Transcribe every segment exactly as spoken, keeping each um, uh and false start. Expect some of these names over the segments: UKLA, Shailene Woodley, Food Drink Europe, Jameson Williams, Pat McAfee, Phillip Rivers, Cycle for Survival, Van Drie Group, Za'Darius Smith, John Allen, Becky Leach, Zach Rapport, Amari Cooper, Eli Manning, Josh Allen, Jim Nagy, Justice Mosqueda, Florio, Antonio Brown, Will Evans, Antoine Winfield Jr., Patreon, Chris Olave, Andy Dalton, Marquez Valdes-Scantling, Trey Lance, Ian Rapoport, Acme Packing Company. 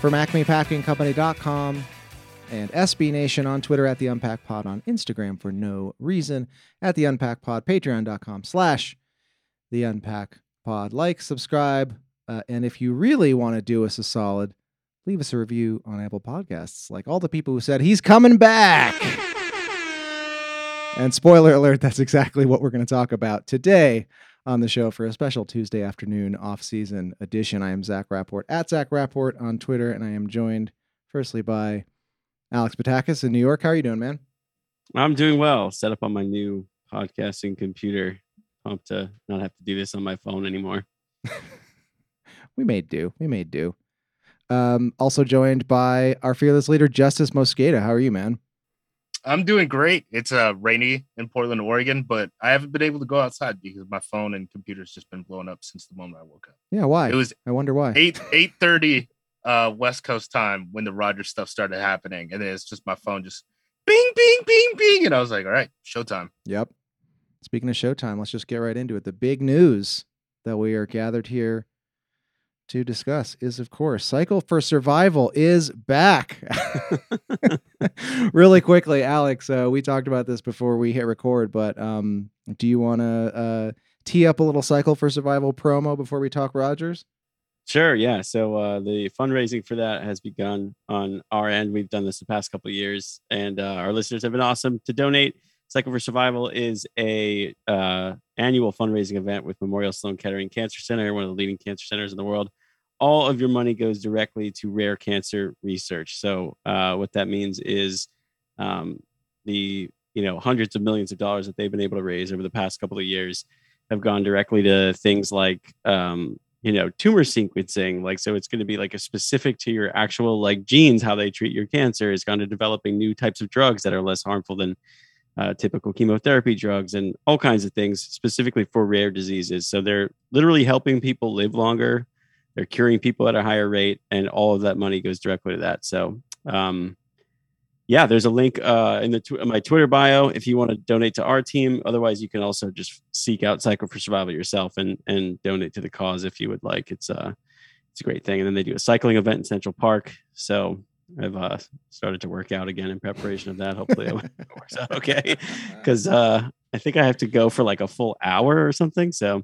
from acme packing company dot com and S B Nation on Twitter, at The Unpack Pod on Instagram for no reason, at The Unpack Pod, patreon dot com slash The Unpack Pod. Like, subscribe, uh, and if you really want to do us a solid, leave us a review on Apple Podcasts, like all the people who said, he's coming back! And spoiler alert, that's exactly what we're going to talk about today on the show for a special Tuesday afternoon off-season edition. I am Zach Rapport, at Zach Rapport on Twitter, and I am joined firstly by Alex Batakis in New York. How are you doing, man? I'm doing well. Set up on my new podcasting computer. Pumped to not have to do this on my phone anymore. We may do. We may do. Um, also joined by our fearless leader, Justice Mosqueda. How are you, man? I'm doing great. It's uh, rainy in Portland, Oregon, but I haven't been able to go outside because my phone and computer's just been blowing up since the moment I woke up. Yeah, why? It was I wonder why. Eight eight thirty uh, West Coast time when the Rodgers stuff started happening, and then it's just my phone just bing, bing, bing, bing, and I was like, all right, showtime. Yep. Speaking of showtime, let's just get right into it. The big news that we are gathered here to discuss is, of course, Cycle for Survival is back. Really quickly, Alex, uh, we talked about this before we hit record, but um, do you want to uh, tee up a little Cycle for Survival promo before we talk Rodgers? Sure, yeah. So uh, the fundraising for that has begun on our end. We've done this the past couple of years, and uh, our listeners have been awesome to donate. Cycle for Survival is a uh, annual fundraising event with Memorial Sloan Kettering Cancer Center, one of the leading cancer centers in the world. All of your money goes directly to rare cancer research. So uh, what that means is um, the you know hundreds of millions of dollars that they've been able to raise over the past couple of years have gone directly to things like um, you know tumor sequencing. Like so, it's going to be like a specific to your actual like genes how they treat your cancer. It's gone to developing new types of drugs that are less harmful than uh, typical chemotherapy drugs and all kinds of things specifically for rare diseases. So they're literally helping people live longer. They're curing people at a higher rate, and all of that money goes directly to that. So, um, yeah, there's a link uh, in the tw- my Twitter bio if you want to donate to our team. Otherwise, you can also just seek out Cycle for Survival yourself and and donate to the cause if you would like. It's a uh, it's a great thing. And then they do a cycling event in Central Park. So I've uh, started to work out again in preparation of that. Hopefully, it works out okay because uh, I think I have to go for like a full hour or something. So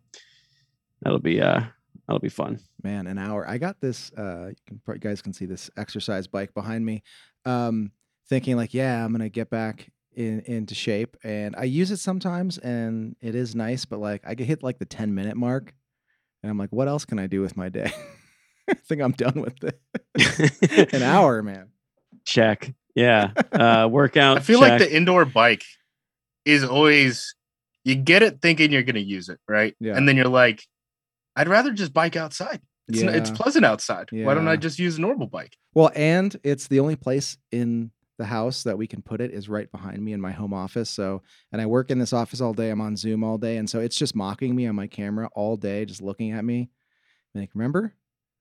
that'll be uh. That'll be fun, man. An hour. I got this. Uh, you, can, you guys can see this exercise bike behind me. Um, thinking like, yeah, I'm gonna get back in into shape, and I use it sometimes, and it is nice. But like, I get hit like the ten minute mark, and I'm like, what else can I do with my day? I think I'm done with it. An hour, man. Check. Yeah. Uh, workout. I feel check. Like the indoor bike is always you get it thinking you're gonna use it, right? Yeah. And then you're like, I'd rather just bike outside. It's, yeah. it's pleasant outside. Yeah. Why don't I just use a normal bike? Well, and it's the only place in the house that we can put it is right behind me in my home office. So, and I work in this office all day. I'm on Zoom all day. And so it's just mocking me on my camera all day, just looking at me. Like, remember,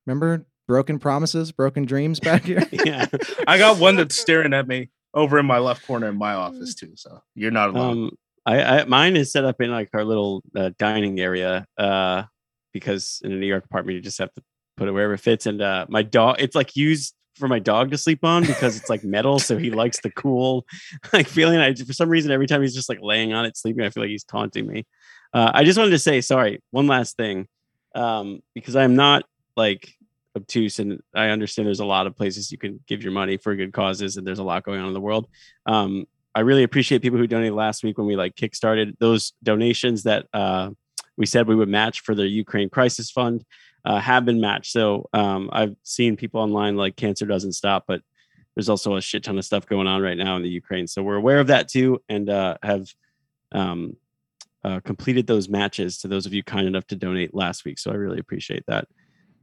remember broken promises, broken dreams back here. Yeah. I got one that's staring at me over in my left corner in my office too. So you're not alone. Um, I, I, mine is set up in like our little uh, dining area. Uh, because in a New York apartment, you just have to put it wherever it fits. And uh, my dog, it's like used for my dog to sleep on because it's like metal. So he likes the cool like feeling. I, for some reason, every time he's just like laying on it, sleeping, I feel like he's taunting me. Uh, I just wanted to say, sorry, one last thing, um, because I'm not like obtuse and I understand there's a lot of places you can give your money for good causes and there's a lot going on in the world. Um, I really appreciate people who donated last week when we like kickstarted those donations that uh, we said we would match for the Ukraine Crisis Fund uh, have been matched. So um, I've seen people online like cancer doesn't stop, but there's also a shit ton of stuff going on right now in the Ukraine. So we're aware of that too, and uh, have um, uh, completed those matches to those of you kind enough to donate last week. So I really appreciate that.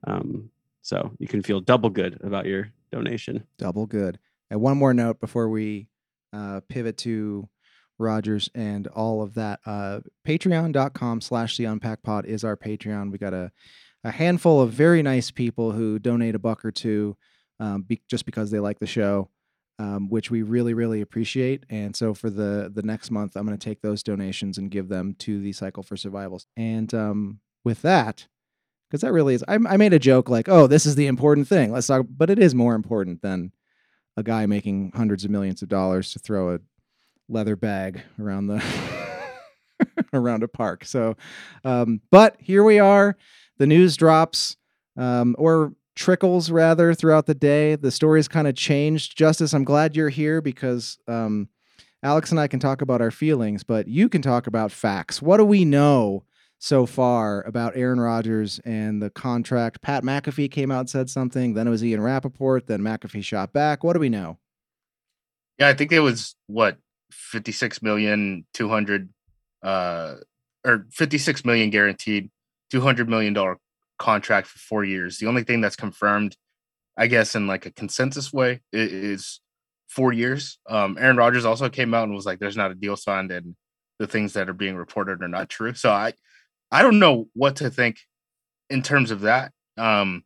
Um, so you can feel double good about your donation. Double good. And one more note before we Uh, pivot to Rodgers and all of that. Uh, Patreon.com slash The Unpack Pod is our Patreon. We got a, a handful of very nice people who donate a buck or two um, be, just because they like the show, um, which we really, really appreciate. And so for the, the next month, I'm going to take those donations and give them to the Cycle for Survival. And um, with that, because that really is, I, I made a joke like, oh, this is the important thing. Let's talk. But it is more important than a guy making hundreds of millions of dollars to throw a leather bag around the around a park. So, um, but here we are. The news drops um, or trickles rather throughout the day. The story's kind of changed. Justice, I'm glad you're here because um, Alex and I can talk about our feelings, but you can talk about facts. What do we know so far about Aaron Rodgers and the contract? Pat McAfee came out and said something. Then it was Ian Rapoport. Then McAfee shot back. What do we know? Yeah, I think it was what fifty-six million two hundred uh, or fifty-six million guaranteed, two hundred million dollars contract for four years. The only thing that's confirmed, I guess, in like a consensus way, is four years. Um, Aaron Rodgers also came out and was like, "There's not a deal signed," and the things that are being reported are not true. So I. I don't know what to think in terms of that. Um,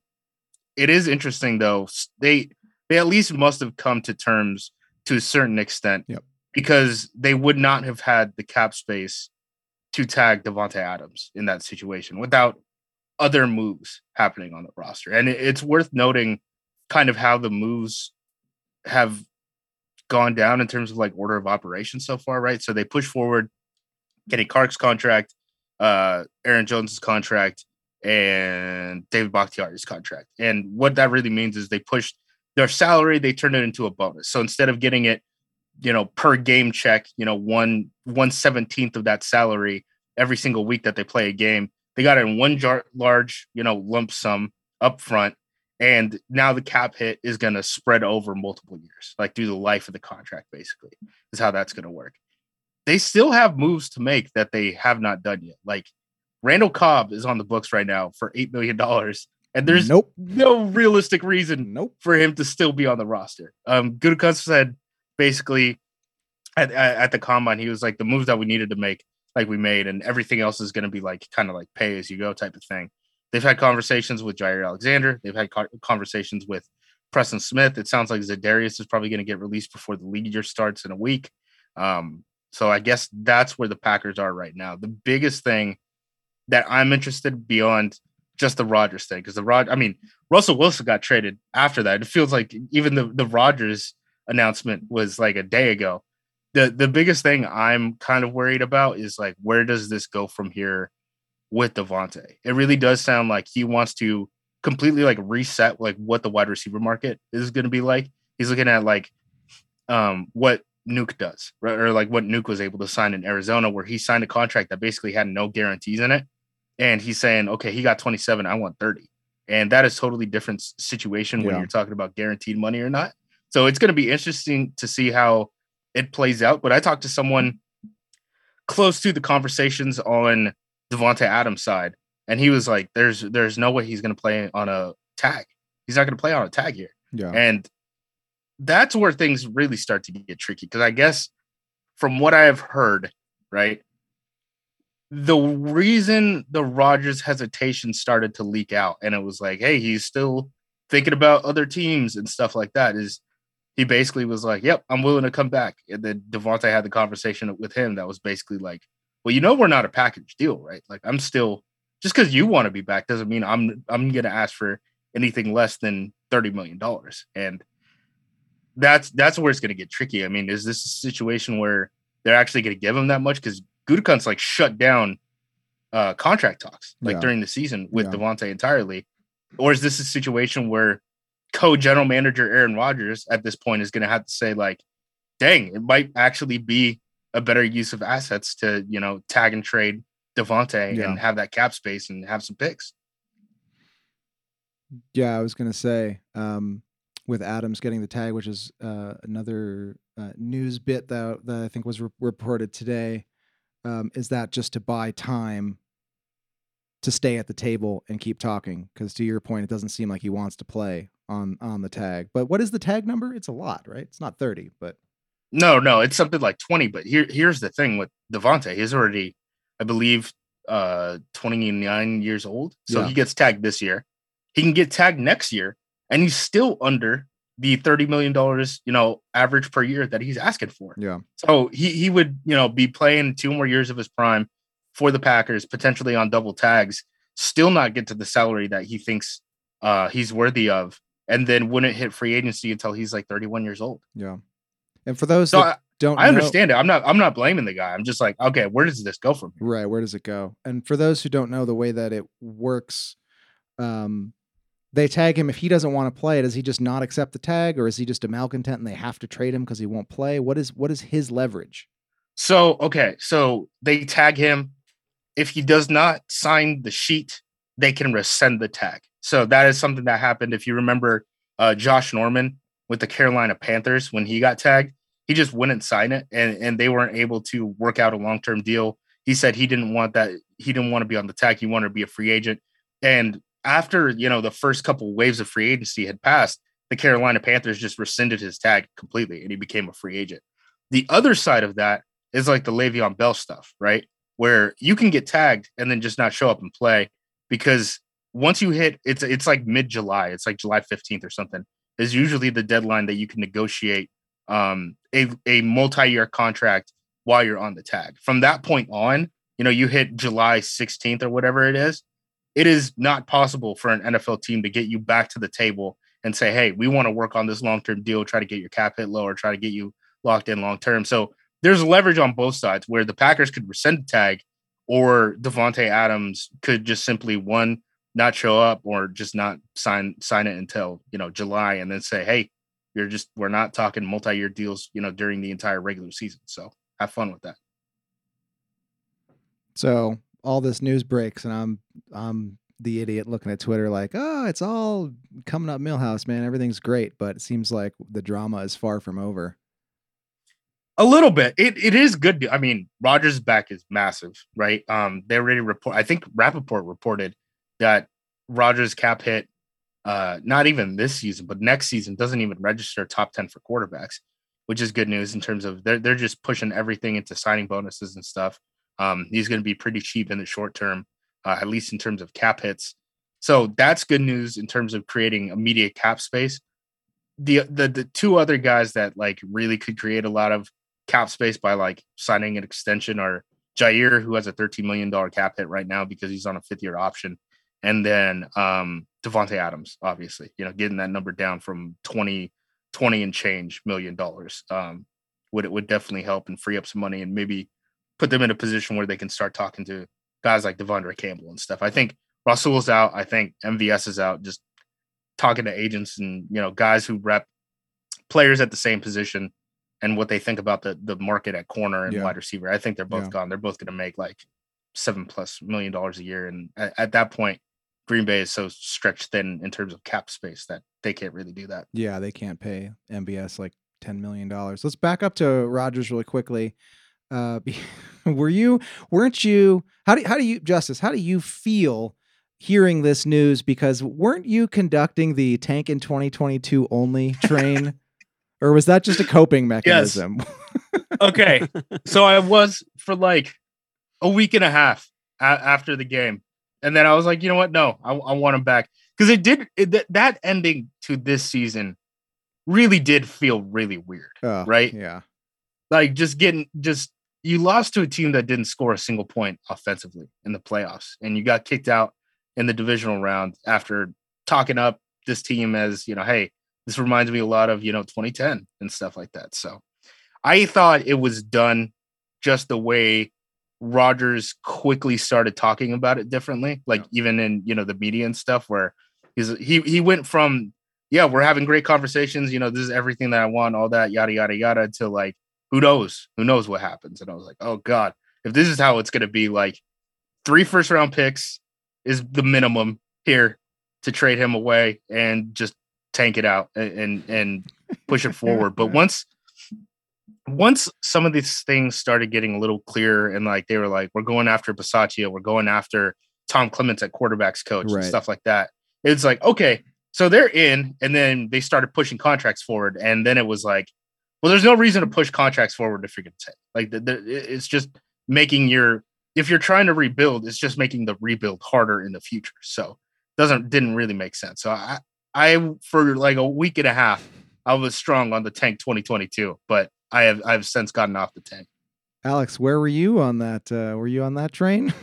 it is interesting, though. They they at least must have come to terms to a certain extent, yep, because they would not have had the cap space to tag Davante Adams in that situation without other moves happening on the roster. And it's worth noting kind of how the moves have gone down in terms of like order of operations so far, right? So they push forward getting Clark's contract, uh Aaron Jones's contract, and David Bakhtiari's contract. And what that really means is they pushed their salary, they turned it into a bonus. So instead of getting it, you know, per game check, you know, one one seventeenth of that salary every single week that they play a game, they got it in one jar- large, you know, lump sum up front. And now the cap hit is going to spread over multiple years, like through the life of the contract, basically, is how that's going to work. They still have moves to make that they have not done yet. Like Randall Cobb is on the books right now for eight million dollars, and there's nope. no realistic reason nope. for him to still be on the roster. Um, Gutekunst said basically at, at, at the combine, he was like, the moves that we needed to make, like we made, and everything else is going to be like kind of like pay as you go type of thing. They've had conversations with Jaire Alexander. They've had co- conversations with Preston Smith. It sounds like Za'Darius is probably going to get released before the league year starts in a week. Um, So I guess that's where the Packers are right now. The biggest thing that I'm interested beyond just the Rodgers thing, because the Rod, I mean, Russell Wilson got traded after that. It feels like even the, the Rodgers announcement was like a day ago. The the biggest thing I'm kind of worried about is like, where does this go from here with Davante? It really does sound like he wants to completely like reset like what the wide receiver market is going to be like. He's looking at like um what Nuke does, right? Or like what Nuke was able to sign in Arizona, where he signed a contract that basically had no guarantees in it. And he's saying, okay, he got twenty-seven, I want thirty. And that is totally different situation when yeah. you're talking about guaranteed money or not. So it's going to be interesting to see how it plays out. But I talked to someone close to the conversations on Davante Adams' side, and he was like, there's, there's no way he's going to play on a tag. He's not going to play on a tag here. Yeah. And that's where things really start to get tricky. Because I guess from what I have heard, right, the reason the Rodgers hesitation started to leak out and it was like, hey, he's still thinking about other teams and stuff like that, is he basically was like, yep, I'm willing to come back. And then Davante had the conversation with him that was basically like, well, you know, we're not a package deal, right? Like I'm still just because you want to be back doesn't mean I'm I'm going to ask for anything less than thirty million dollars. And that's that's where it's going to get tricky. I mean, is this a situation where they're actually going to give him that much? Because Gutekunst like shut down uh, contract talks like yeah. during the season with yeah. Davante entirely. Or is this a situation where co-general manager Aaron Rodgers at this point is going to have to say like, dang, it might actually be a better use of assets to, you know, tag and trade Davante yeah. and have that cap space and have some picks. Yeah, I was going to say um, with Adams getting the tag, which is uh, another uh, news bit that, that I think was re- reported today, um, is that just to buy time to stay at the table and keep talking? Because to your point, it doesn't seem like he wants to play on on the tag. But what is the tag number? It's a lot, right? It's not thirty, but... No, no, it's something like twenty. But here, here's the thing with Davante. He's already, I believe, uh, twenty-nine years old. So yeah. he gets tagged this year. He can get tagged next year, and he's still under the thirty million dollars, you know, average per year that he's asking for. Yeah. So he he would, you know, be playing two more years of his prime for the Packers, potentially on double tags, still not get to the salary that he thinks uh, he's worthy of, and then wouldn't hit free agency until he's like thirty-one years old. Yeah. And for those so that I, don't, I understand know, it. I'm not. I'm not blaming the guy. I'm just like, okay, where does this go from here? Right. Where does it go? And for those who don't know the way that it works, um, they tag him if he doesn't want to play. Does he just not accept the tag, or is he just a malcontent and they have to trade him because he won't play? What is what is his leverage? So okay, so they tag him. If he does not sign the sheet, they can rescind the tag. So that is something that happened. If you remember, uh, Josh Norman with the Carolina Panthers when he got tagged. He just wouldn't sign it, and, and they weren't able to work out a long-term deal. He said he didn't want that. He didn't want to be on the tag. He wanted to be a free agent. And after, you know, the first couple waves of free agency had passed, the Carolina Panthers just rescinded his tag completely, and he became a free agent. The other side of that is like the Le'Veon Bell stuff, right? Where you can get tagged and then just not show up and play, because once you hit, it's it's like mid-July. It's like July fifteenth or something is usually the deadline that you can negotiate um, a, a multi-year contract while you're on the tag. From that point on, you know, you hit July sixteenth or whatever it is, it is not possible for an N F L team to get you back to the table and say, hey, we want to work on this long-term deal, try to get your cap hit lower, try to get you locked in long-term. So there's leverage on both sides where the Packers could rescind the tag or Davante Adams could just simply one, not show up or just not sign, sign it until, you know, July and then say, hey, You're just we're not talking multi-year deals, you know, during the entire regular season. So have fun with that. So all this news breaks, and I'm I'm the idiot looking at Twitter like, oh, it's all coming up Millhouse, man. Everything's great, but it seems like the drama is far from over. A little bit. It it is good. To, I mean, Rodgers' back is massive, right? Um, they already report. I think Rapoport reported that Rodgers' cap hit. Uh, not even this season, but next season doesn't even register top ten for quarterbacks, which is good news in terms of they're, they're just pushing everything into signing bonuses and stuff. Um, he's going to be pretty cheap in the short term, uh, at least in terms of cap hits. So that's good news in terms of creating immediate cap space. The, the, the two other guys that like really could create a lot of cap space by like signing an extension are Jaire, who has a thirteen million dollars cap hit right now because he's on a fifth year option. And then um, Davante Adams, obviously, you know, getting that number down from twenty, twenty and change million dollars um, would it would definitely help and free up some money and maybe put them in a position where they can start talking to guys like Devondre Campbell and stuff. I think Russell's out. I think M V S is out. Just talking to agents and, you know, guys who rep players at the same position and what they think about the the market at corner and yeah. wide receiver. I think they're both yeah. gone. They're both going to make like seven plus million dollars a year, and at, at that point. Green Bay is so stretched thin in terms of cap space that they can't really do that. Yeah, they can't pay M B S like ten million dollars. Let's back up to Rodgers really quickly. Uh, were you, weren't you, how do, how do you, Justice, how do you feel hearing this news? Because weren't you conducting the tank in twenty twenty-two only train? Or was that just a coping mechanism? Yes. Okay. So I was for like a week and a half a- after the game. And then I was like, you know what? No, I, I want him back. Because it did it, th- that ending to this season really did feel really weird. Oh, right. Yeah. Like just getting just you lost to a team that didn't score a single point offensively in the playoffs, and you got kicked out in the divisional round after talking up this team as, you know, hey, this reminds me a lot of, you know, twenty ten and stuff like that. So I thought it was done just the way Rodgers quickly started talking about it differently. Like yeah. even in, you know, the media and stuff where he's, he, he went from, yeah, we're having great conversations. You know, this is everything that I want, all that yada, yada, yada to like, who knows, who knows what happens. And I was like, oh God, if this is how it's going to be, like three first round picks is the minimum here to trade him away and just tank it out and, and push it forward. But once, Once some of these things started getting a little clearer and like, they were like, we're going after Bisaccia, we're going after Tom Clements at quarterback's coach right. and stuff like that. It's like, okay, so they're in, and then they started pushing contracts forward. And then it was like, well, there's no reason to push contracts forward if you're going to take, like the, the, it's just making your, if you're trying to rebuild, it's just making the rebuild harder in the future. So doesn't, didn't really make sense. So I, I, for like a week and a half, I was strong on the tank twenty twenty-two, but I have I've since gotten off the tank. Alex, where were you on that? Uh, were you on that train?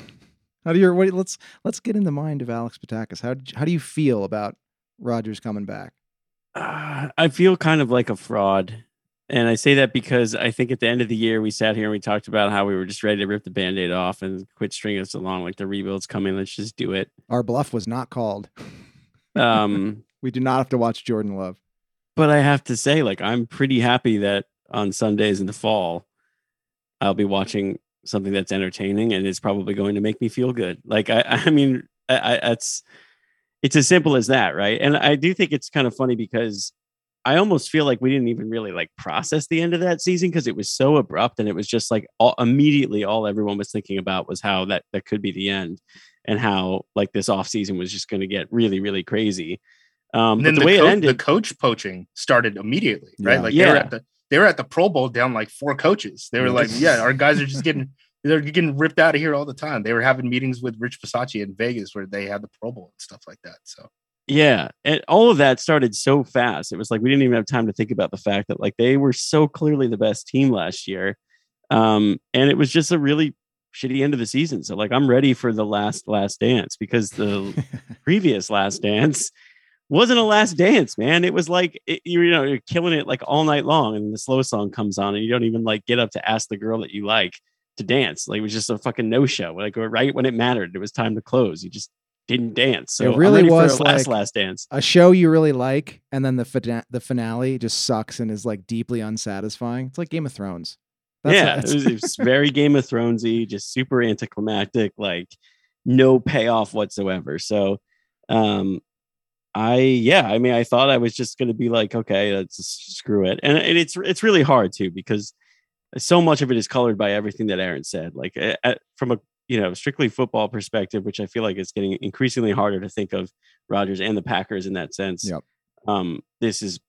How do you? What, let's let's get in the mind of Alex Batakis. How did you, how do you feel about Rodgers coming back? Uh, I feel kind of like a fraud, and I say that because I think at the end of the year we sat here and we talked about how we were just ready to rip the Band-Aid off and quit stringing us along like the rebuild's coming. Let's just do it. Our bluff was not called. Um, we do not have to watch Jordan Love. But I have to say, like, I'm pretty happy that on Sundays in the fall, I'll be watching something that's entertaining and it's probably going to make me feel good. Like, I, I mean, I, I, it's, it's as simple as that. Right. And I do think it's kind of funny because I almost feel like we didn't even really like process the end of that season because it was so abrupt and it was just like all, immediately all everyone was thinking about was how that, that could be the end and how like this off season was just going to get really, really crazy. Um, and then but the, the way co- it ended, the coach poaching started immediately, right? Yeah. Like yeah. they were at the, They were at the Pro Bowl down like four coaches. They were like, yeah, our guys are just getting they're getting ripped out of here all the time. They were having meetings with Rich Bisaccia in Vegas where they had the Pro Bowl and stuff like that. So yeah, and all of that started so fast. It was like we didn't even have time to think about the fact that like they were so clearly the best team last year. Um, and it was just a really shitty end of the season. So like I'm ready for the last last dance because the previous last dance wasn't a last dance, man. It was like, it, you know, you're killing it like all night long. And the slow song comes on and you don't even like get up to ask the girl that you like to dance. Like it was just a fucking no show. Like right when it mattered, it was time to close. You just didn't dance. So it really was like last, last dance, a show you really like. And then the, fina- the finale just sucks and is like deeply unsatisfying. It's like Game of Thrones. That's yeah. It was, it was very Game of Thronesy, just super anticlimactic, like no payoff whatsoever. So, um, I, yeah, I mean, I thought I was just going to be like, okay, let's just screw it. And it, it's, it's really hard too, because so much of it is colored by everything that Aaron said, like at, from a, you know, strictly football perspective, which I feel like it's getting increasingly harder to think of Rodgers and the Packers in that sense. Yep. Um, this is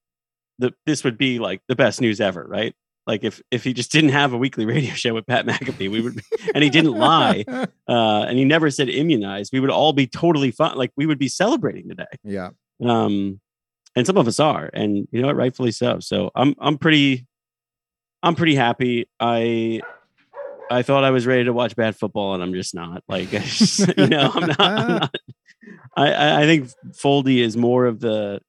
the, this would be like the best news ever, right? Like if, if he just didn't have a weekly radio show with Pat McAfee, we would, and he didn't lie, uh, and he never said immunized, we would all be totally fine. Like we would be celebrating today. Yeah. Um, and some of us are, and you know what, rightfully so. So I'm, I'm pretty, I'm pretty happy. I, I thought I was ready to watch bad football and I'm just not like, just, you know, I'm not, I'm not, I, I think Foldy is more of the,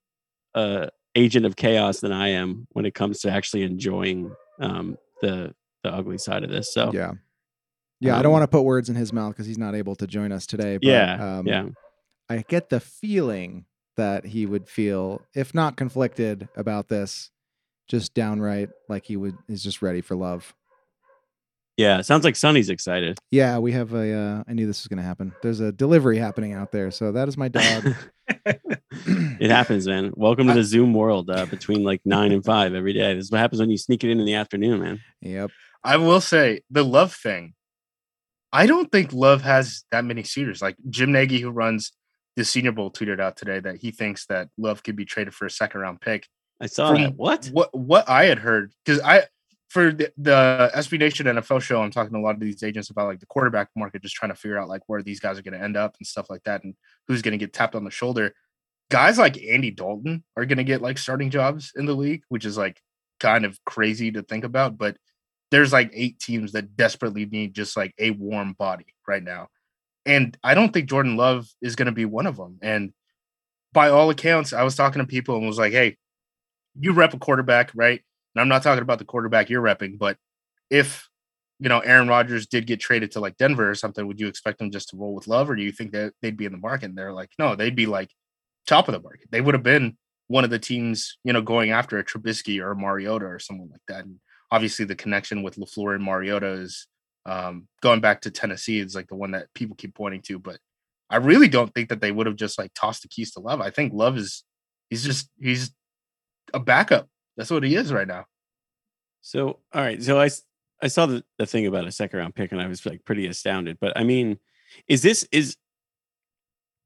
uh, agent of chaos than I am when it comes to actually enjoying um, the the ugly side of this. So yeah, yeah. Um, I don't want to put words in his mouth because he's not able to join us today. But, yeah, um, yeah. I get the feeling that he would feel, if not conflicted about this, just downright like he would is just ready for love. Yeah, sounds like Sonny's excited. Yeah, we have a. Uh, I knew this was going to happen. There's a delivery happening out there, so that is my dog. It happens, man. Welcome to the Zoom world. Uh, between like nine and five every day, this is what happens when you sneak it in in the afternoon, man. Yep. I will say the Love thing. I don't think Love has that many suitors. Like Jim Nagy, who runs the Senior Bowl, tweeted out today that he thinks that Love could be traded for a second round pick. I saw From that. What? What? What I had heard because I. For the, the S B Nation N F L show, I'm talking to a lot of these agents about like the quarterback market, just trying to figure out like where these guys are going to end up and stuff like that, and who's going to get tapped on the shoulder. Guys like Andy Dalton are going to get like starting jobs in the league, which is like kind of crazy to think about. But there's like eight teams that desperately need just like a warm body right now. And I don't think Jordan Love is going to be one of them. And by all accounts, I was talking to people and was like, hey, you rep a quarterback, right? And I'm not talking about the quarterback you're repping, but if, you know, Aaron Rodgers did get traded to like Denver or something, would you expect them just to roll with Love? Or do you think that they'd be in the market? And they're like, no, they'd be like top of the market. They would have been one of the teams, you know, going after a Trubisky or a Mariota or someone like that. And obviously the connection with LaFleur and Mariota is um, going back to Tennessee is like the one that people keep pointing to, but I really don't think that they would have just like tossed the keys to Love. I think Love is, he's just, he's a backup. That's what he is right now. So, all right. So I, I saw the, the thing about a second round pick and I was like pretty astounded, but I mean, is this, is,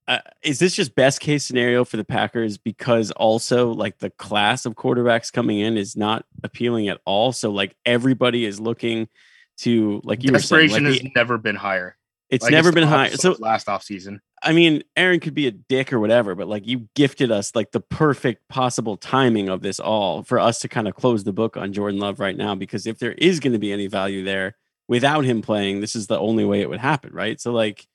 Uh, is this just best case scenario for the Packers? Because also like the class of quarterbacks coming in is not appealing at all. So like everybody is looking to like you desperation were saying, like, has the, never been higher. It's like, never it's been higher. So last offseason, I mean, Aaron could be a dick or whatever, but like you gifted us like the perfect possible timing of this all for us to kind of close the book on Jordan Love right now, because if there is going to be any value there without him playing, this is the only way it would happen. Right. So like,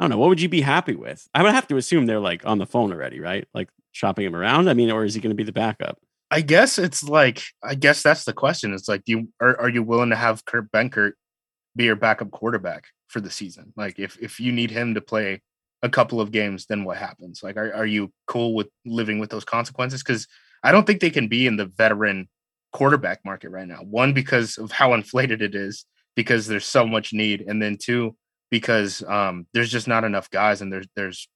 I don't know. What would you be happy with? I would have to assume they're like on the phone already, right? Like shopping him around. I mean, or is he going to be the backup? I guess it's like, I guess that's the question. It's like, do you, are, are you willing to have Kurt Benkert be your backup quarterback for the season? Like if, if you need him to play a couple of games, then what happens? Like, are, are you cool with living with those consequences? Cause I don't think they can be in the veteran quarterback market right now. One, because of how inflated it is, because there's so much need. And then two, because um, there's just not enough guys, and there's there's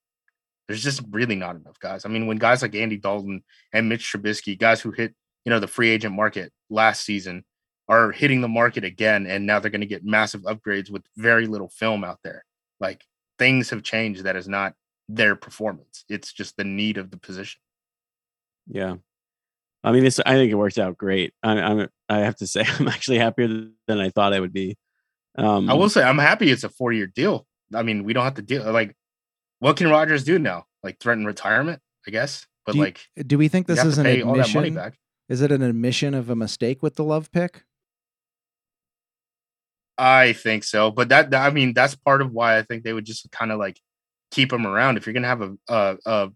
there's just really not enough guys. I mean, when guys like Andy Dalton and Mitch Trubisky, guys who hit, you know, the free agent market last season, are hitting the market again, and now they're going to get massive upgrades with very little film out there. Like things have changed. That is not their performance. It's just the need of the position. Yeah, I mean, this. I think it worked out great. I, I'm. I have to say, I'm actually happier than I thought I would be. Um, I will say I'm happy it's a four-year deal. I mean, we don't have to deal. Like, what can Rodgers do now? Like, threaten retirement, I guess. But do you, like, do we think this is an admission? Is it an admission of a mistake with the Love pick? I think so, but that, that I mean, that's part of why I think they would just kind of like keep him around. If you're gonna have a, a a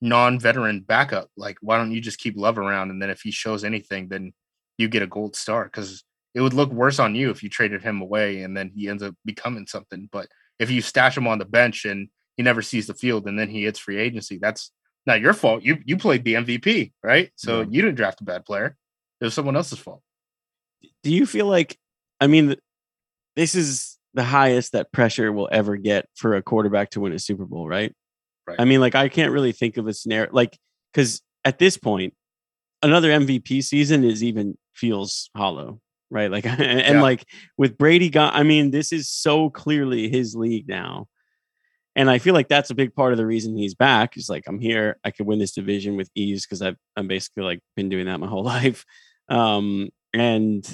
non-veteran backup, like, why don't you just keep Love around? And then if he shows anything, then you get a gold star, because it would look worse on you if you traded him away and then he ends up becoming something. But if you stash him on the bench and he never sees the field and then he hits free agency, that's not your fault. You you played the M V P, right? So yeah. You didn't draft a bad player. It was someone else's fault. Do you feel like, I mean, this is the highest that pressure will ever get for a quarterback to win a Super Bowl, right? Right. I mean, like, I can't really think of a scenario, like, because at this point, another M V P season is even feels hollow. Right. Like, and, and yeah. like with Brady gone, I mean, this is so clearly his league now. And I feel like that's a big part of the reason he's back. He's like, I'm here. I could win this division with ease because I've I'm basically like been doing that my whole life. Um, and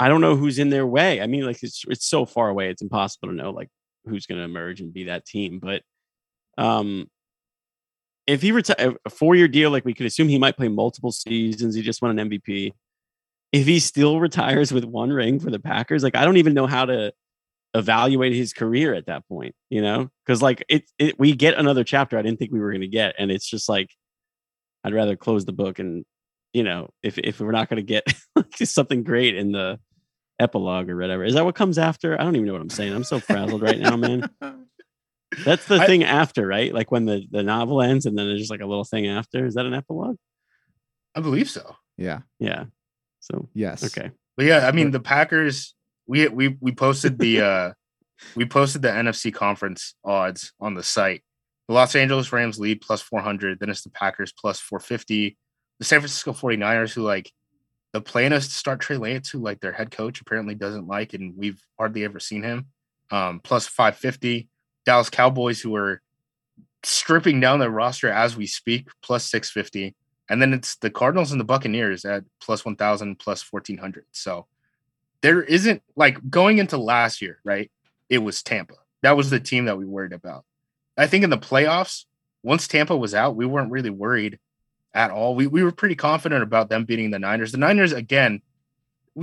I don't know who's in their way. I mean, like it's it's so far away. It's impossible to know like who's going to emerge and be that team. But um, if he reti- a four year deal, like we could assume he might play multiple seasons. He just won an M V P. If he still retires with one ring for the Packers, like I don't even know how to evaluate his career at that point, you know, because like it, it, we get another chapter I didn't think we were going to get. And it's just like, I'd rather close the book. And, you know, if, if we're not going to get something great in the epilogue or whatever, is that what comes after? I don't even know what I'm saying. I'm so frazzled right now, man. That's the I, thing after, right? Like when the, the novel ends and then there's just like a little thing after. Is that an epilogue? I believe so. Yeah. Yeah. So, yes. Okay. But yeah, I mean, the Packers, we, we, we posted the, uh, we posted the N F C conference odds on the site. The Los Angeles Rams lead plus four hundred. Then it's the Packers plus four fifty. The San Francisco forty-niners, who like the plan is to start Trey Lance, who like their head coach apparently doesn't like, and we've hardly ever seen him, um, plus five fifty. Dallas Cowboys, who are stripping down their roster as we speak, plus six fifty. And then it's the Cardinals and the Buccaneers at plus one thousand, plus fourteen hundred. So there isn't, like, going into last year, right, it was Tampa. That was the team that we worried about. I think in the playoffs, once Tampa was out, we weren't really worried at all. We we were pretty confident about them beating the Niners. The Niners, again,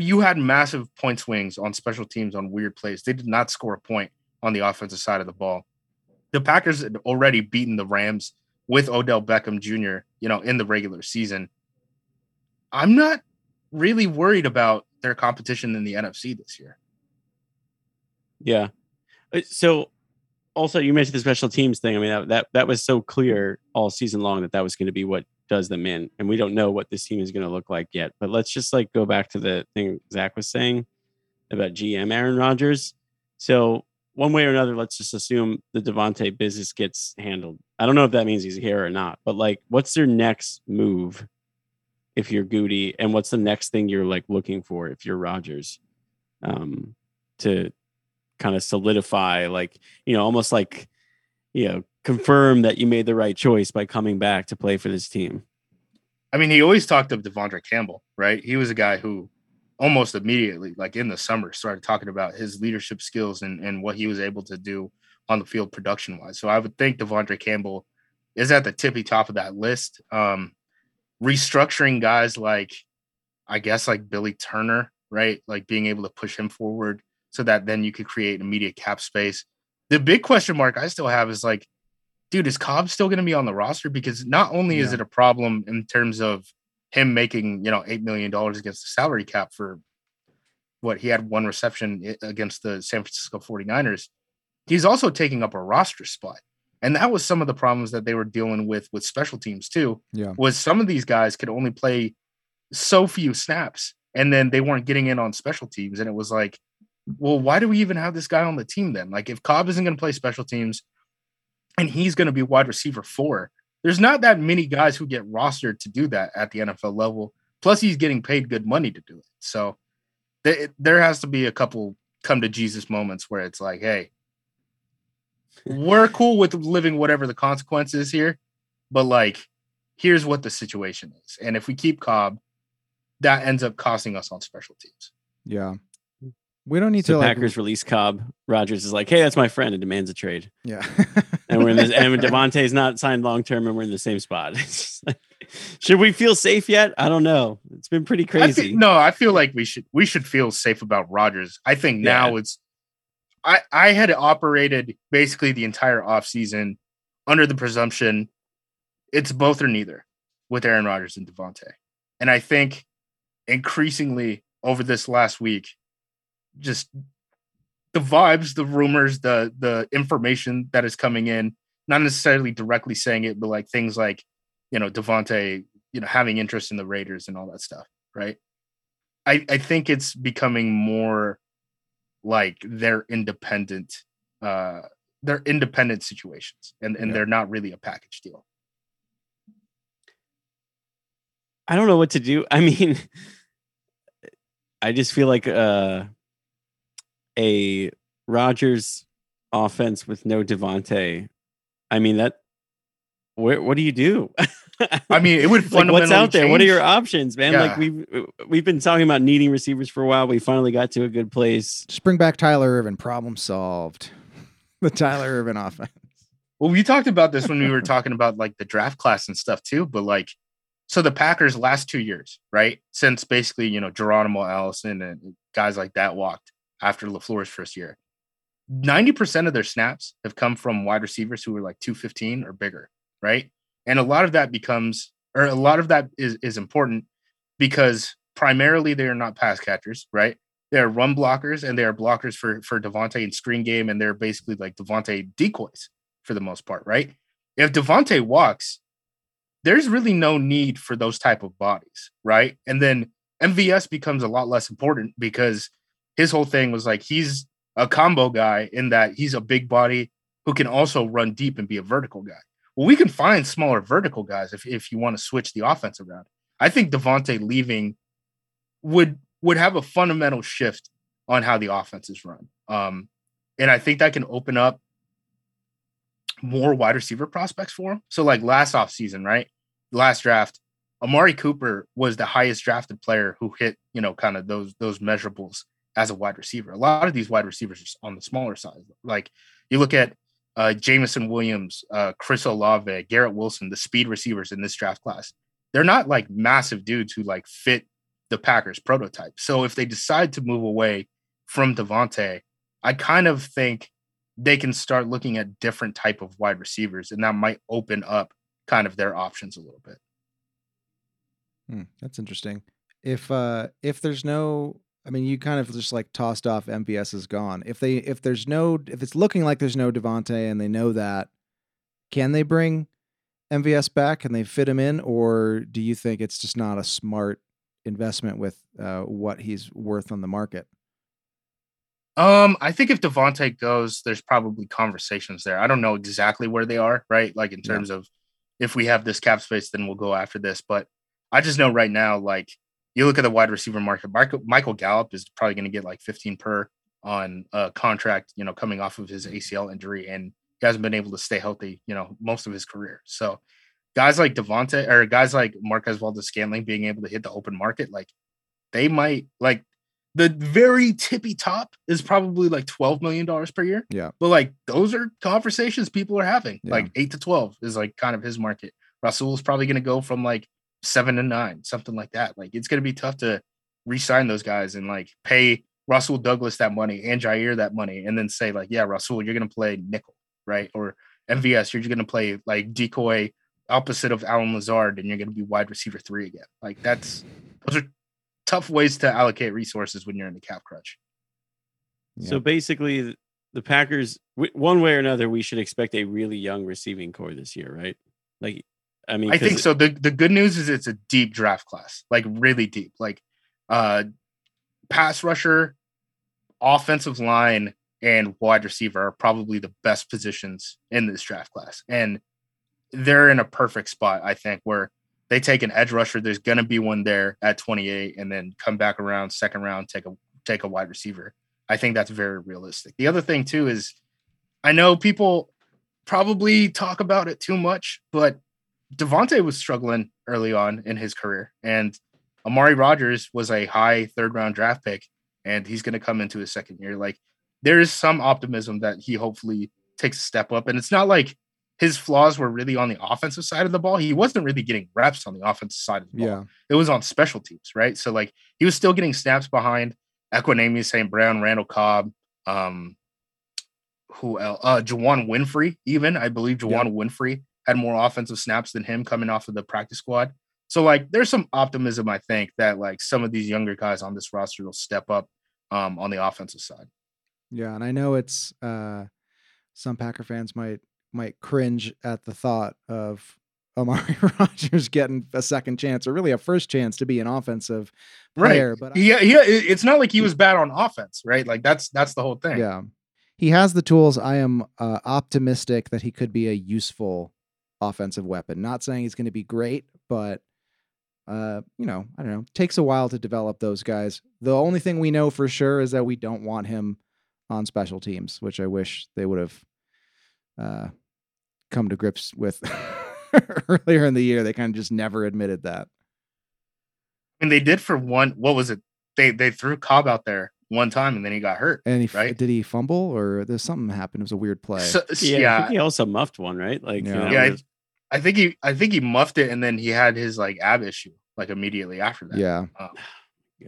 you had massive point swings on special teams on weird plays. They did not score a point on the offensive side of the ball. The Packers had already beaten the Rams with Odell Beckham Junior, you know, in the regular season. I'm not really worried about their competition in the N F C this year. Yeah. So also you mentioned the special teams thing. I mean, that, that, that was so clear all season long that that was going to be what does them in. And we don't know what this team is going to look like yet, but let's just like go back to the thing Zach was saying about G M Aaron Rodgers. So one way or another, let's just assume the Davante business gets handled. I don't know if that means he's here or not, but like, what's their next move if you're Goody, and what's the next thing you're like looking for if you're Rodgers, um, to kind of solidify, like, you know, almost like, you know, confirm that you made the right choice by coming back to play for this team? I mean, he always talked of Devondre Campbell, right? He was a guy who almost immediately, like in the summer, started talking about his leadership skills and, and what he was able to do on the field production wise. So I would think Devondre Campbell is at the tippy top of that list. Um, restructuring guys like, I guess, like Billy Turner, right? Like being able to push him forward so that then you could create immediate cap space. The big question mark I still have is like, dude, is Cobb still going to be on the roster? Because not only yeah. is it a problem in terms of him making, you know, eight million dollars against the salary cap for what he had one reception against the San Francisco forty-niners. He's also taking up a roster spot. And that was some of the problems that they were dealing with, with special teams too, yeah. was some of these guys could only play so few snaps and then they weren't getting in on special teams. And it was like, well, why do we even have this guy on the team then? Like if Cobb isn't going to play special teams and he's going to be wide receiver four, there's not that many guys who get rostered to do that at the N F L level. Plus, he's getting paid good money to do it. So th- there has to be a couple come to Jesus moments where it's like, hey, we're cool with living whatever the consequence is here, but like, here's what the situation is. And if we keep Cobb, that ends up costing us on special teams. Yeah. We don't need so to Packers like... release Cobb. Rodgers is like, hey, that's my friend, and demands a trade. Yeah. And we're in this, and Devontae's not signed long term, and we're in the same spot. Like, should we feel safe yet? I don't know. It's been pretty crazy. I feel, no, I feel like we should we should feel safe about Rodgers. I think now yeah. it's I, I had operated basically the entire offseason under the presumption it's both or neither with Aaron Rodgers and Devontae. And I think increasingly over this last week, just the vibes, the rumors, the the information that is coming in, not necessarily directly saying it, but like things like, you know, Devontae, you know, having interest in the Raiders and all that stuff, right? I, I think it's becoming more like they're independent, uh, they're independent situations, and, and yeah. they're not really a package deal. I don't know what to do. I mean, I just feel like uh, a Rodgers offense with no Devontae. I mean, that. Where, what do you do? I mean, it would fundamentally like what's out there. Change. What are your options, man? Yeah. Like we've we've been talking about needing receivers for a while. We finally got to a good place. Just bring back Tyler Irvin. Problem solved. The Tyler Irvin offense. Well, we talked about this when we were talking about like the draft class and stuff too. But like. So the Packers last two years, right? Since basically, you know, Geronimo Allison and guys like that walked after LaFleur's first year, ninety percent of their snaps have come from wide receivers who were like two fifteen or bigger, right? And a lot of that becomes, or a lot of that is, is important because primarily they are not pass catchers, right? They are run blockers and they are blockers for, for Devontae in screen game. And they're basically like Devontae decoys for the most part, right? If Devontae walks, there's really no need for those type of bodies, right? And then M V S becomes a lot less important because his whole thing was like he's a combo guy in that he's a big body who can also run deep and be a vertical guy. Well, we can find smaller vertical guys if, if you want to switch the offense around. I think Devontae leaving would would have a fundamental shift on how the offense is run. Um, and I think that can open up more wide receiver prospects for him. So like last offseason, right? Last draft, Amari Cooper was the highest drafted player who hit, you know, kind of those those measurables as a wide receiver. A lot of these wide receivers are on the smaller side. Like you look at uh, Jameson Williams, uh, Chris Olave, Garrett Wilson, the speed receivers in this draft class. They're not like massive dudes who like fit the Packers prototype. So if they decide to move away from Davante, I kind of think they can start looking at different type of wide receivers, and that might open up kind of their options a little bit. Hmm, that's interesting. If uh, if there's no, I mean, you kind of just like tossed off M B S is gone. If they if there's no, if it's looking like there's no Davante and they know that, can they bring M V S back? Can they fit him in, or do you think it's just not a smart investment with uh, what he's worth on the market? Um, I think if Davante goes, there's probably conversations there. I don't know exactly where they are, right? Like in terms yeah. of if we have this cap space, then we'll go after this. But I just know right now, like you look at the wide receiver market, Michael, Michael Gallup is probably going to get like fifteen per on a contract, you know, coming off of his A C L injury, and he hasn't been able to stay healthy, you know, most of his career. So guys like Davante or guys like Marquez Valdes-Scantling being able to hit the open market, like they might like. The very tippy top is probably like twelve million dollars per year. Yeah. But like those are conversations people are having. Yeah. Like eight to twelve is like kind of his market. Russell is probably going to go from like seven to nine, something like that. Like it's going to be tough to re-sign those guys and like pay Russell Douglas that money and Jaire that money and then say like, yeah, Russell, you're going to play nickel, right? Or M V S, you're going to play like decoy opposite of Allen Lazard and you're going to be wide receiver three again. Like that's, those are tough ways to allocate resources when you're in the cap crunch. Yeah. So basically the Packers, one way or another, we should expect a really young receiving core this year, right? Like, I mean, I think so. The, the good news is it's a deep draft class, like really deep, like uh, pass rusher, offensive line, and wide receiver are probably the best positions in this draft class. And they're in a perfect spot, I think, where they take an edge rusher, there's going to be one there at twenty-eight, and then come back around second round, take a take a wide receiver. I think that's very realistic. The other thing too is I know people probably talk about it too much, but Davante was struggling early on in his career, and Amari Rodgers was a high third round draft pick, and he's going to come into his second year. Like there is some optimism that he hopefully takes a step up, and it's not like his flaws were really on the offensive side of the ball. He wasn't really getting reps on the offensive side of the ball. Yeah. It was on special teams, right? So, like, he was still getting snaps behind Equinemius Saint Brown, Randall Cobb, um, who else? Uh, Juwan Winfrey, even. I believe Juwan yeah. Winfrey had more offensive snaps than him coming off of the practice squad. So, like, there's some optimism, I think, that, like, some of these younger guys on this roster will step up um, on the offensive side. Yeah, and I know it's uh, some Packer fans might – might cringe at the thought of Amari Rodgers getting a second chance or really a first chance to be an offensive player. Right. But I, yeah, yeah, it's not like he was bad on offense, right? Like that's, that's the whole thing. Yeah. He has the tools. I am uh, optimistic that he could be a useful offensive weapon. Not saying he's going to be great, but uh, you know, I don't know. Takes a while to develop those guys. The only thing we know for sure is that we don't want him on special teams, which I wish they would have, uh, come to grips with earlier in the year. They kind of just never admitted that. And they did for one, what was it? They they threw Cobb out there one time and then he got hurt. And he, right? Did he fumble or there's something happened? It was a weird play. So, yeah. yeah. I think he also muffed one, right? Like, yeah, you know, yeah was... I, I think he, I think he muffed it. And then he had his like ab issue, like immediately after that. Yeah. Um,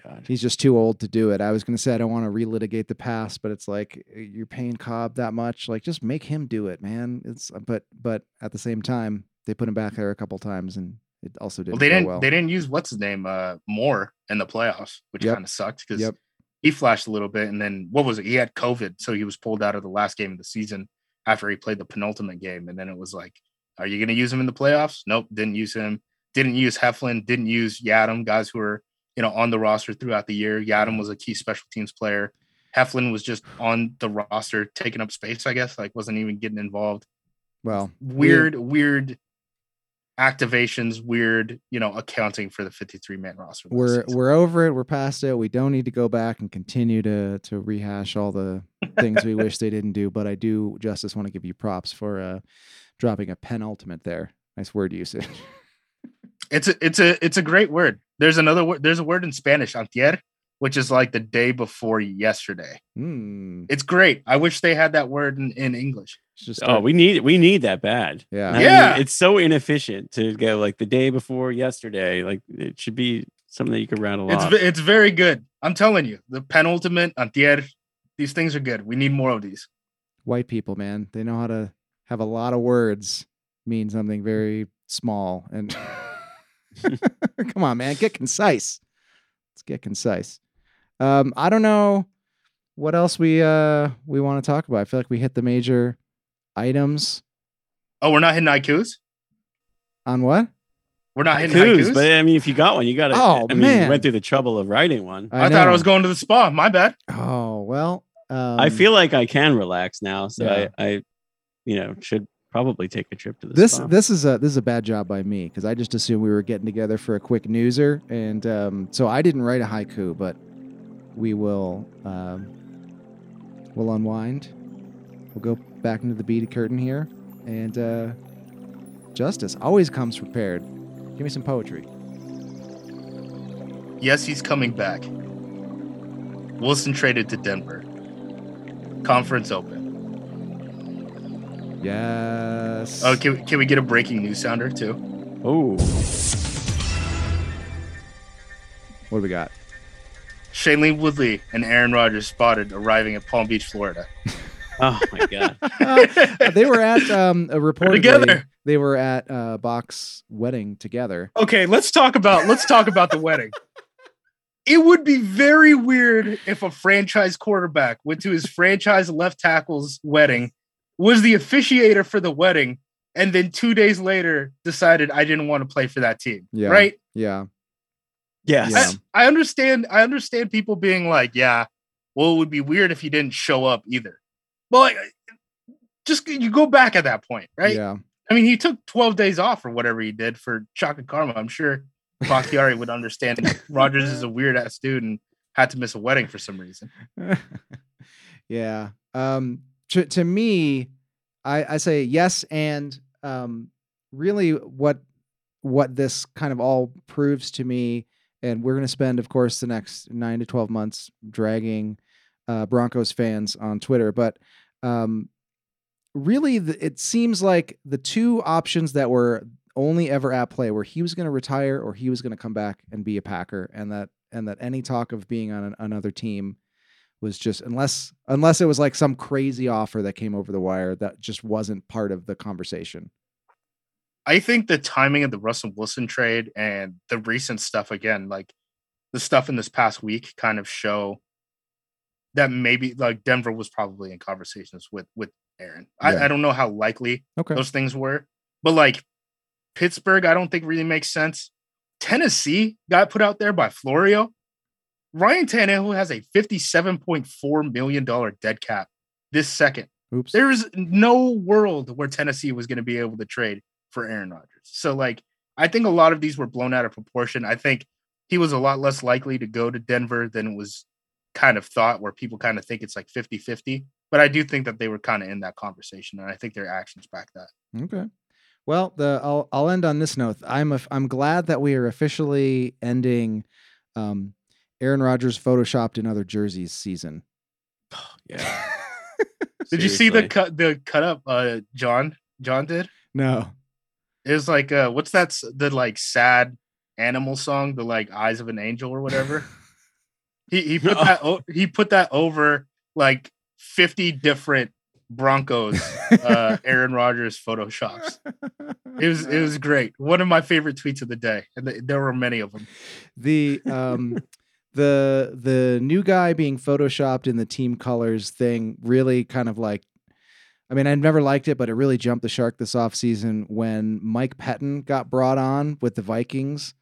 God. He's just too old to do it. I was going to say, I don't want to relitigate the past, but it's like you're paying Cobb that much. Like just make him do it, man. It's but, but at the same time, they put him back there a couple times and it also didn't well. They didn't, well. They didn't use what's his name, uh, Moore in the playoffs, which yep. kind of sucked because yep. he flashed a little bit. And then what was it? He had COVID. So he was pulled out of the last game of the season after he played the penultimate game. And then it was like, are you going to use him in the playoffs? Nope. Didn't use him. Didn't use Heflin. Didn't use Yadam, guys who are, you know, on the roster throughout the year. Yadam was a key special teams player. Heflin was just on the roster, taking up space, I guess, like wasn't even getting involved. Well, weird, weird, weird activations, weird, you know, accounting for the fifty-three man roster. We're we're over it. We're past it. We don't need to go back and continue to, to rehash all the things we wish they didn't do. But I do, Justice, want to give you props for uh, dropping a penultimate there. Nice word usage. It's a, it's a, it's a great word. There's another word. There's a word in Spanish, antier, which is like the day before yesterday. Mm. It's great. I wish they had that word in, in English. It's just oh, a, we need, we need that bad. Yeah. I yeah. mean, it's so inefficient to go like the day before yesterday. Like it should be something that you could rattle it's, off. It's very good. I'm telling you, the penultimate, antier, these things are good. We need more of these. White people, man, they know how to have a lot of words mean something very small. And come on, man, get concise. Let's get concise. Um, I don't know what else we uh we want to talk about. I feel like we hit the major items. Oh, we're not hitting I Qs? On what? We're not hitting haikus, haikus, but I mean, if you got one, you got to. Oh, I mean, man. You went through the trouble of writing one. I, I thought I was going to the spa. My bad. Oh, well. Um, I feel like I can relax now, so yeah. I, I, you know, should probably take a trip to the this, spa. This is a this is a bad job by me because I just assumed we were getting together for a quick newser, and um, so I didn't write a haiku, but we will um, we'll unwind. We'll go back into the beaded curtain here, and uh, Justice always comes prepared. Give me some poetry. Yes, he's coming back. Wilson traded to Denver. Conference open. Yes. Oh, can, can we get a breaking news sounder too? Oh. What do we got? Shailene Woodley and Aaron Rodgers spotted arriving at Palm Beach, Florida. Oh my God! uh, they were at um, a report together. They were at uh, Bach's wedding together. Okay, let's talk about let's talk about the wedding. It would be very weird if a franchise quarterback went to his franchise left tackle's wedding, was the officiator for the wedding, and then two days later decided I didn't want to play for that team. Yeah, right? Yeah. Yes. Yeah. I, I understand. I understand people being like, "Yeah, well, it would be weird if you didn't show up either." Well, just you go back at that point, right? Yeah. I mean, he took twelve days off or whatever he did for chocolate karma. I'm sure Bakhtiari would understand that Rodgers is a weird-ass dude and had to miss a wedding for some reason. yeah. Um, to, to me, I, I say yes, and um, really what what this kind of all proves to me, and we're going to spend, of course, the next nine to twelve months dragging uh, Broncos fans on Twitter, but um, really, it seems like the two options that were only ever at play were he was going to retire or he was going to come back and be a Packer, and that and that any talk of being on an, another team was just unless unless it was like some crazy offer that came over the wire that just wasn't part of the conversation. I think the timing of the Russell Wilson trade and the recent stuff again, like the stuff in this past week, kind of show that maybe like Denver was probably in conversations with with. Aaron. I, yeah. I don't know how likely okay. those things were, but like Pittsburgh, I don't think really makes sense. Tennessee got put out there by Florio. Ryan Tannehill has a fifty-seven point four million dollars dead cap this second. Oops. There is no world where Tennessee was going to be able to trade for Aaron Rodgers. So like, I think a lot of these were blown out of proportion. I think he was a lot less likely to go to Denver than it was kind of thought, where people kind of think it's like fifty-fifty. But I do think that they were kind of in that conversation, and I think their actions back that. Okay. Well, the I'll I'll end on this note. I'm a, I'm glad that we are officially ending um, Aaron Rodgers photoshopped in other jerseys season. Oh, yeah. Did you see the cut the cut up uh, John John did? No. It was like uh, what's that the like sad animal song, the like Eyes of an Angel or whatever. he he put that oh, he put that over like fifty different Broncos uh Aaron Rodgers photoshops. It was it was great. One of my favorite tweets of the day, and th- there were many of them. The um the the new guy being photoshopped in the team colors thing really kind of like, I mean, I've never liked it, but it really jumped the shark this offseason when Mike Pettin got brought on with the Vikings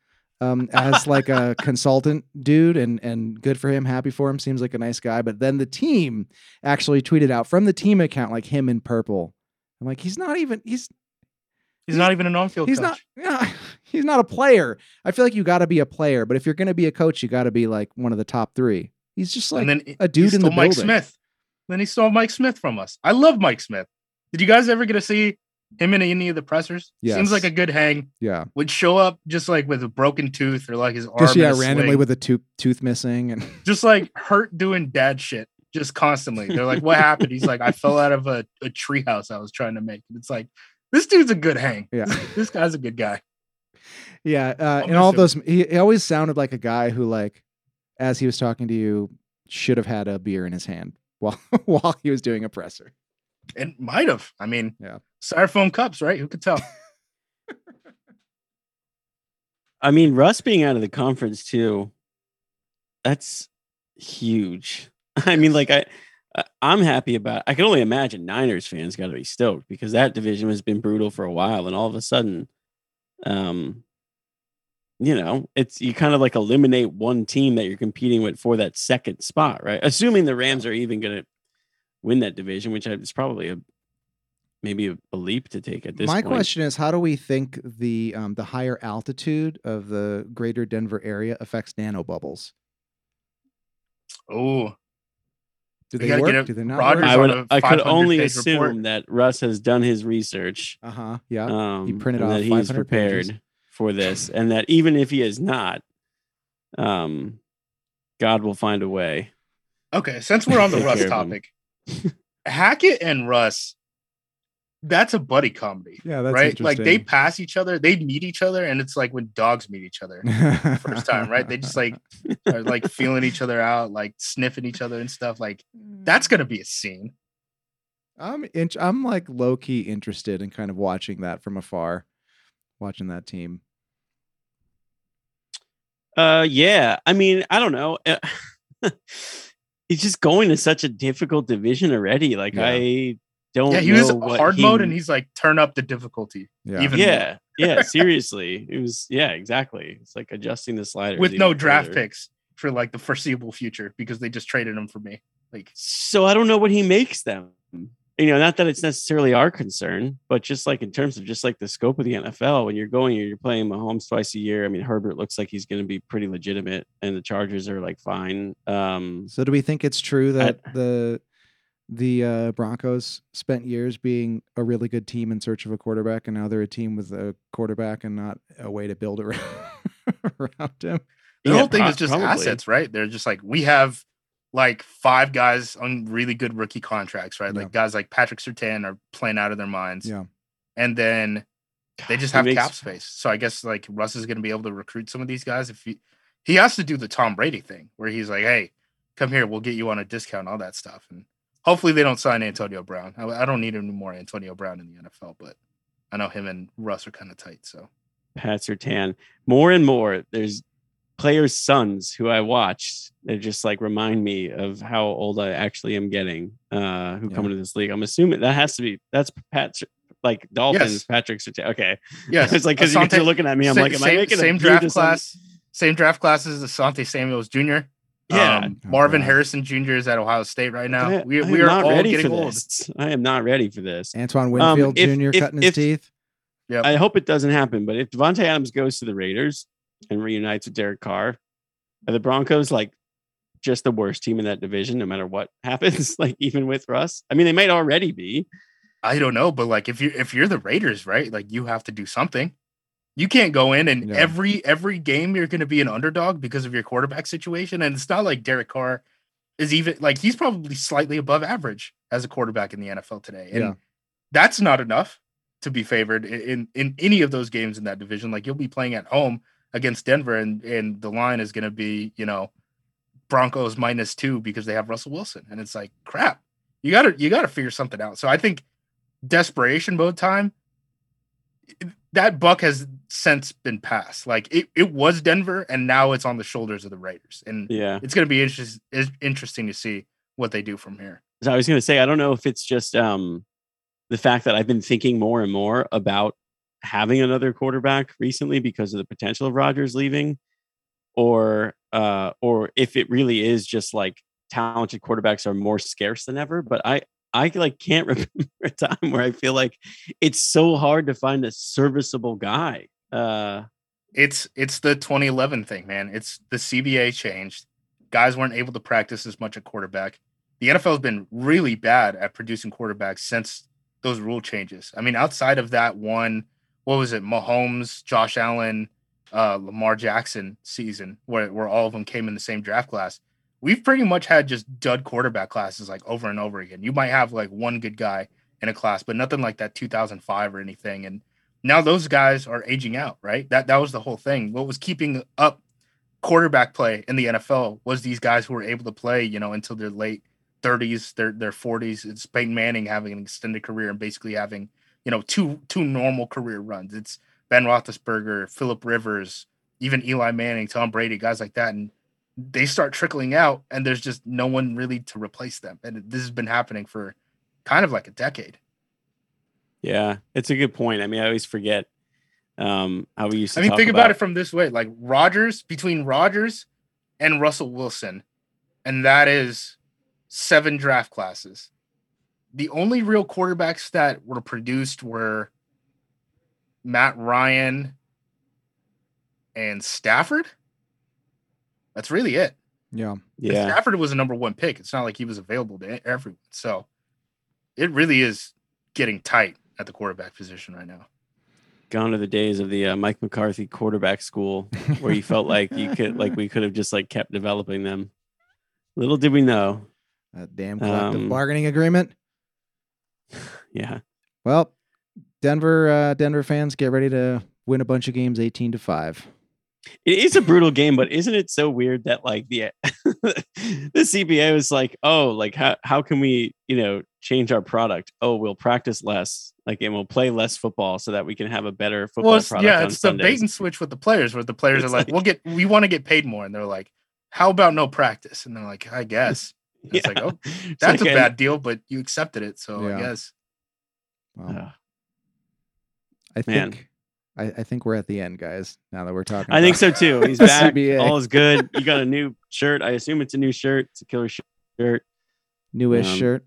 Um, as like a consultant dude, and, and good for him. Happy for him. Seems like a nice guy. But then the team actually tweeted out from the team account, like him in purple. I'm like, he's not even, he's, he's, he's not even an on-field he's coach. He's not, yeah, he's not a player. I feel like you got to be a player, but if you're going to be a coach, you got to be like one of the top three. He's just like and then a dude in the Mike building. Smith. Then he stole Mike Smith from us. I love Mike Smith. Did you guys ever get to see him in any of the pressers? Yes. Seems like a good hang. Yeah. Would show up just like with a broken tooth or like his arm. Just, yeah, randomly sling. With a tooth tooth missing and just like hurt doing dad shit just constantly. They're like, what happened? He's like, I fell out of a, a tree house I was trying to make. And it's like, this dude's a good hang. Yeah. This, this guy's a good guy. Yeah. Uh, and all him. those, he, he always sounded like a guy who, like, as he was talking to you, should have had a beer in his hand while, while he was doing a presser. It might have. I mean, yeah. Styrofoam cups, right? Who could tell? I mean, Russ being out of the conference too, that's huge. I mean, like I, I'm happy about it. I can only imagine Niners fans got to be stoked because that division has been brutal for a while. And all of a sudden, um, you know, it's, you kind of like eliminate one team that you're competing with for that second spot, right? Assuming the Rams are even going to win that division, which is probably a, maybe a, a leap to take at this My point. My question is, how do we think the um, the higher altitude of the greater Denver area affects nanobubbles? Oh, do they work? A, do they not Rodgers work? I, would, I could only assume report. that Russ has done his research. Uh huh. Yeah. Um, he printed off that he's prepared pages. for this, and that even if he is not, um, God will find a way. Okay, since we're on the Russ topic, Hackett and Russ. That's a buddy comedy, yeah, that's right? Like they pass each other, they meet each other, and it's like when dogs meet each other the first time, right? They just like are like feeling each other out, like sniffing each other and stuff. Like that's gonna be a scene. I'm in- I'm like low key interested in kind of watching that from afar, watching that team. Uh, yeah. I mean, I don't know. It's just going to such a difficult division already. Like yeah. I. Don't yeah, he know was hard he... mode, and he's like, turn up the difficulty. Yeah, even yeah, yeah. Seriously, it was yeah, exactly. It's like adjusting the sliders with no draft further. picks for like the foreseeable future because they just traded them for me. Like, so I don't know what he makes them. You know, not that it's necessarily our concern, but just like in terms of just like the scope of the N F L, when you're going, you're playing Mahomes twice a year. I mean, Herbert looks like he's going to be pretty legitimate, and the Chargers are like fine. Um, so do we think it's true that I, the The uh, Broncos spent years being a really good team in search of a quarterback, and now they're a team with a quarterback and not a way to build around, around him. The yeah, whole thing pro- is just probably. assets, right? They're just like, we have like five guys on really good rookie contracts, right? Yeah. Like guys like Patrick Surtain are playing out of their minds. Yeah. And then they just have makes- cap space. So I guess like Russ is going to be able to recruit some of these guys. If he, he has to do the Tom Brady thing where he's like, hey, come here, we'll get you on a discount, all that stuff. And hopefully they don't sign Antonio Brown. I, I don't need any more Antonio Brown in the N F L, but I know him and Russ are kind of tight. So Pat Surtain, more and more, there's players' sons who I watched that just like remind me of how old I actually am getting. Uh, who yeah. come into this league? I'm assuming that has to be that's Pat, like Dolphins yes. Patrick Surtain. Okay, yes, it's like because you're looking at me, I'm same, like, am same, I making same a draft class? Something? Same draft classes as Asante Samuels Junior. Yeah, um, Marvin oh, wow. Harrison Junior is at Ohio State right now. I, we we are all getting old. I am not ready for this. Antoine Winfield um, if, Junior If, cutting if, his if, teeth. Yeah, I hope it doesn't happen. But if Davante Adams goes to the Raiders and reunites with Derek Carr, are the Broncos like just the worst team in that division, no matter what happens? Like even with Russ, I mean, they might already be. I don't know, but like if you if you're the Raiders, right? Like you have to do something. You can't go in and yeah. every every game you're going to be an underdog because of your quarterback situation. And it's not like Derek Carr is even like he's probably slightly above average as a quarterback in the N F L today. And yeah. that's not enough to be favored in, in, in any of those games in that division. Like you'll be playing at home against Denver and, and the line is going to be, you know, Broncos minus two because they have Russell Wilson. And it's like, crap, you got to you got to figure something out. So I think desperation mode time. It, That buck has since been passed. Like it, it was Denver, and now it's on the shoulders of the Raiders. And yeah. it's going to be interest, it's interesting to see what they do from here. So I was going to say, I don't know if it's just um, the fact that I've been thinking more and more about having another quarterback recently because of the potential of Rodgers leaving, or uh, or if it really is just like talented quarterbacks are more scarce than ever. But I. I like can't remember a time where I feel like it's so hard to find a serviceable guy. Uh, it's it's the twenty eleven thing, man. It's the C B A changed. Guys weren't able to practice as much at quarterback. The N F L has been really bad at producing quarterbacks since those rule changes. I mean, outside of that one, what was it? Mahomes, Josh Allen, uh, Lamar Jackson season where, where all of them came in the same draft class. We've pretty much had just dud quarterback classes like over and over again. You might have like one good guy in a class, but nothing like that two thousand five or anything. And now those guys are aging out, right? That that was the whole thing. What was keeping up quarterback play in the N F L was these guys who were able to play, you know, until their late thirties, their their forties. It's Peyton Manning having an extended career and basically having, you know, two two normal career runs. It's Ben Roethlisberger, Phillip Rivers, even Eli Manning, Tom Brady, guys like that. And they start trickling out, and there's just no one really to replace them. And this has been happening for kind of like a decade. Yeah, it's a good point. I mean, I always forget um, how we used to I mean, talk think about, about it from this way. Like, Rodgers, between Rodgers and Russell Wilson, and that is seven draft classes. The only real quarterbacks that were produced were Matt Ryan and Stafford. That's really it. Yeah. yeah. Stafford was a number one pick. It's not like he was available to everyone. So it really is getting tight at the quarterback position right now. Gone are the days of the uh, Mike McCarthy quarterback school where you felt like you could, like we could have just like kept developing them. Little did we know. That damn collective um, bargaining agreement. Yeah. Well, Denver, uh, Denver fans, get ready to win a bunch of games eighteen to five. It is a brutal game, but isn't it so weird that like the the C B A was like, oh, like how how can we, you know, change our product? Oh, we'll practice less, like, and we'll play less football so that we can have a better football well, it's, product. Yeah, on it's Sundays. The bait and switch with the players, where the players it's are like, like, we'll get, we want to get paid more, and they're like, how about no practice? And they're like, I guess. And it's yeah. like, oh, that's like a bad I, deal, but you accepted it, so yeah. I guess. Wow. I think. Man. I, I think we're at the end, guys, now that we're talking. I about think so, too. He's back. C B A. All is good. You got a new shirt. I assume it's a new shirt. It's a killer shirt. Newish um, shirt.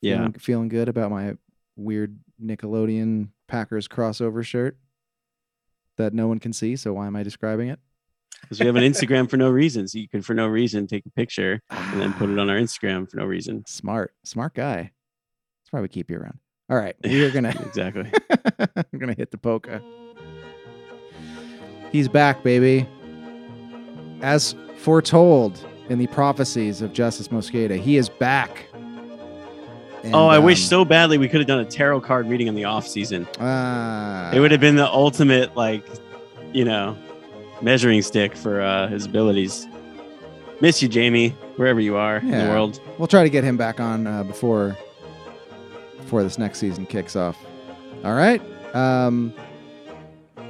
Yeah. Feeling, feeling good about my weird Nickelodeon Packers crossover shirt that no one can see, so why am I describing it? Because we have an Instagram for no reason. So you can, for no reason, take a picture and then put it on our Instagram for no reason. Smart. Smart guy. That's why we keep you around. All right, we are going to... Exactly. I'm going to hit the polka. He's back, baby. As foretold in the prophecies of Justice Mosqueda, he is back. And, oh, I um, wish so badly we could have done a tarot card reading in the off season. Uh, it would have been the ultimate, like, you know, measuring stick for uh, his abilities. Miss you, Jamie, wherever you are yeah, in the world. We'll try to get him back on uh, before... before this next season kicks off. All right. Um,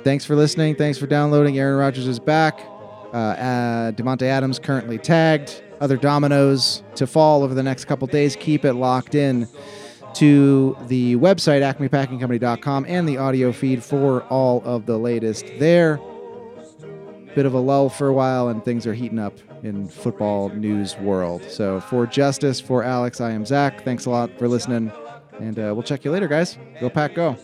thanks for listening. Thanks for downloading. Aaron Rodgers is back. Uh, uh, Davante Adams currently tagged. Other dominoes to fall over the next couple days. Keep it locked in to the website, acme packing company dot com, and the audio feed for all of the latest there. Bit of a lull for a while, and things are heating up in football news world. So for Justice, for Alex, I am Zach. Thanks a lot for listening. And uh, we'll check you later, guys. Go Pack, go.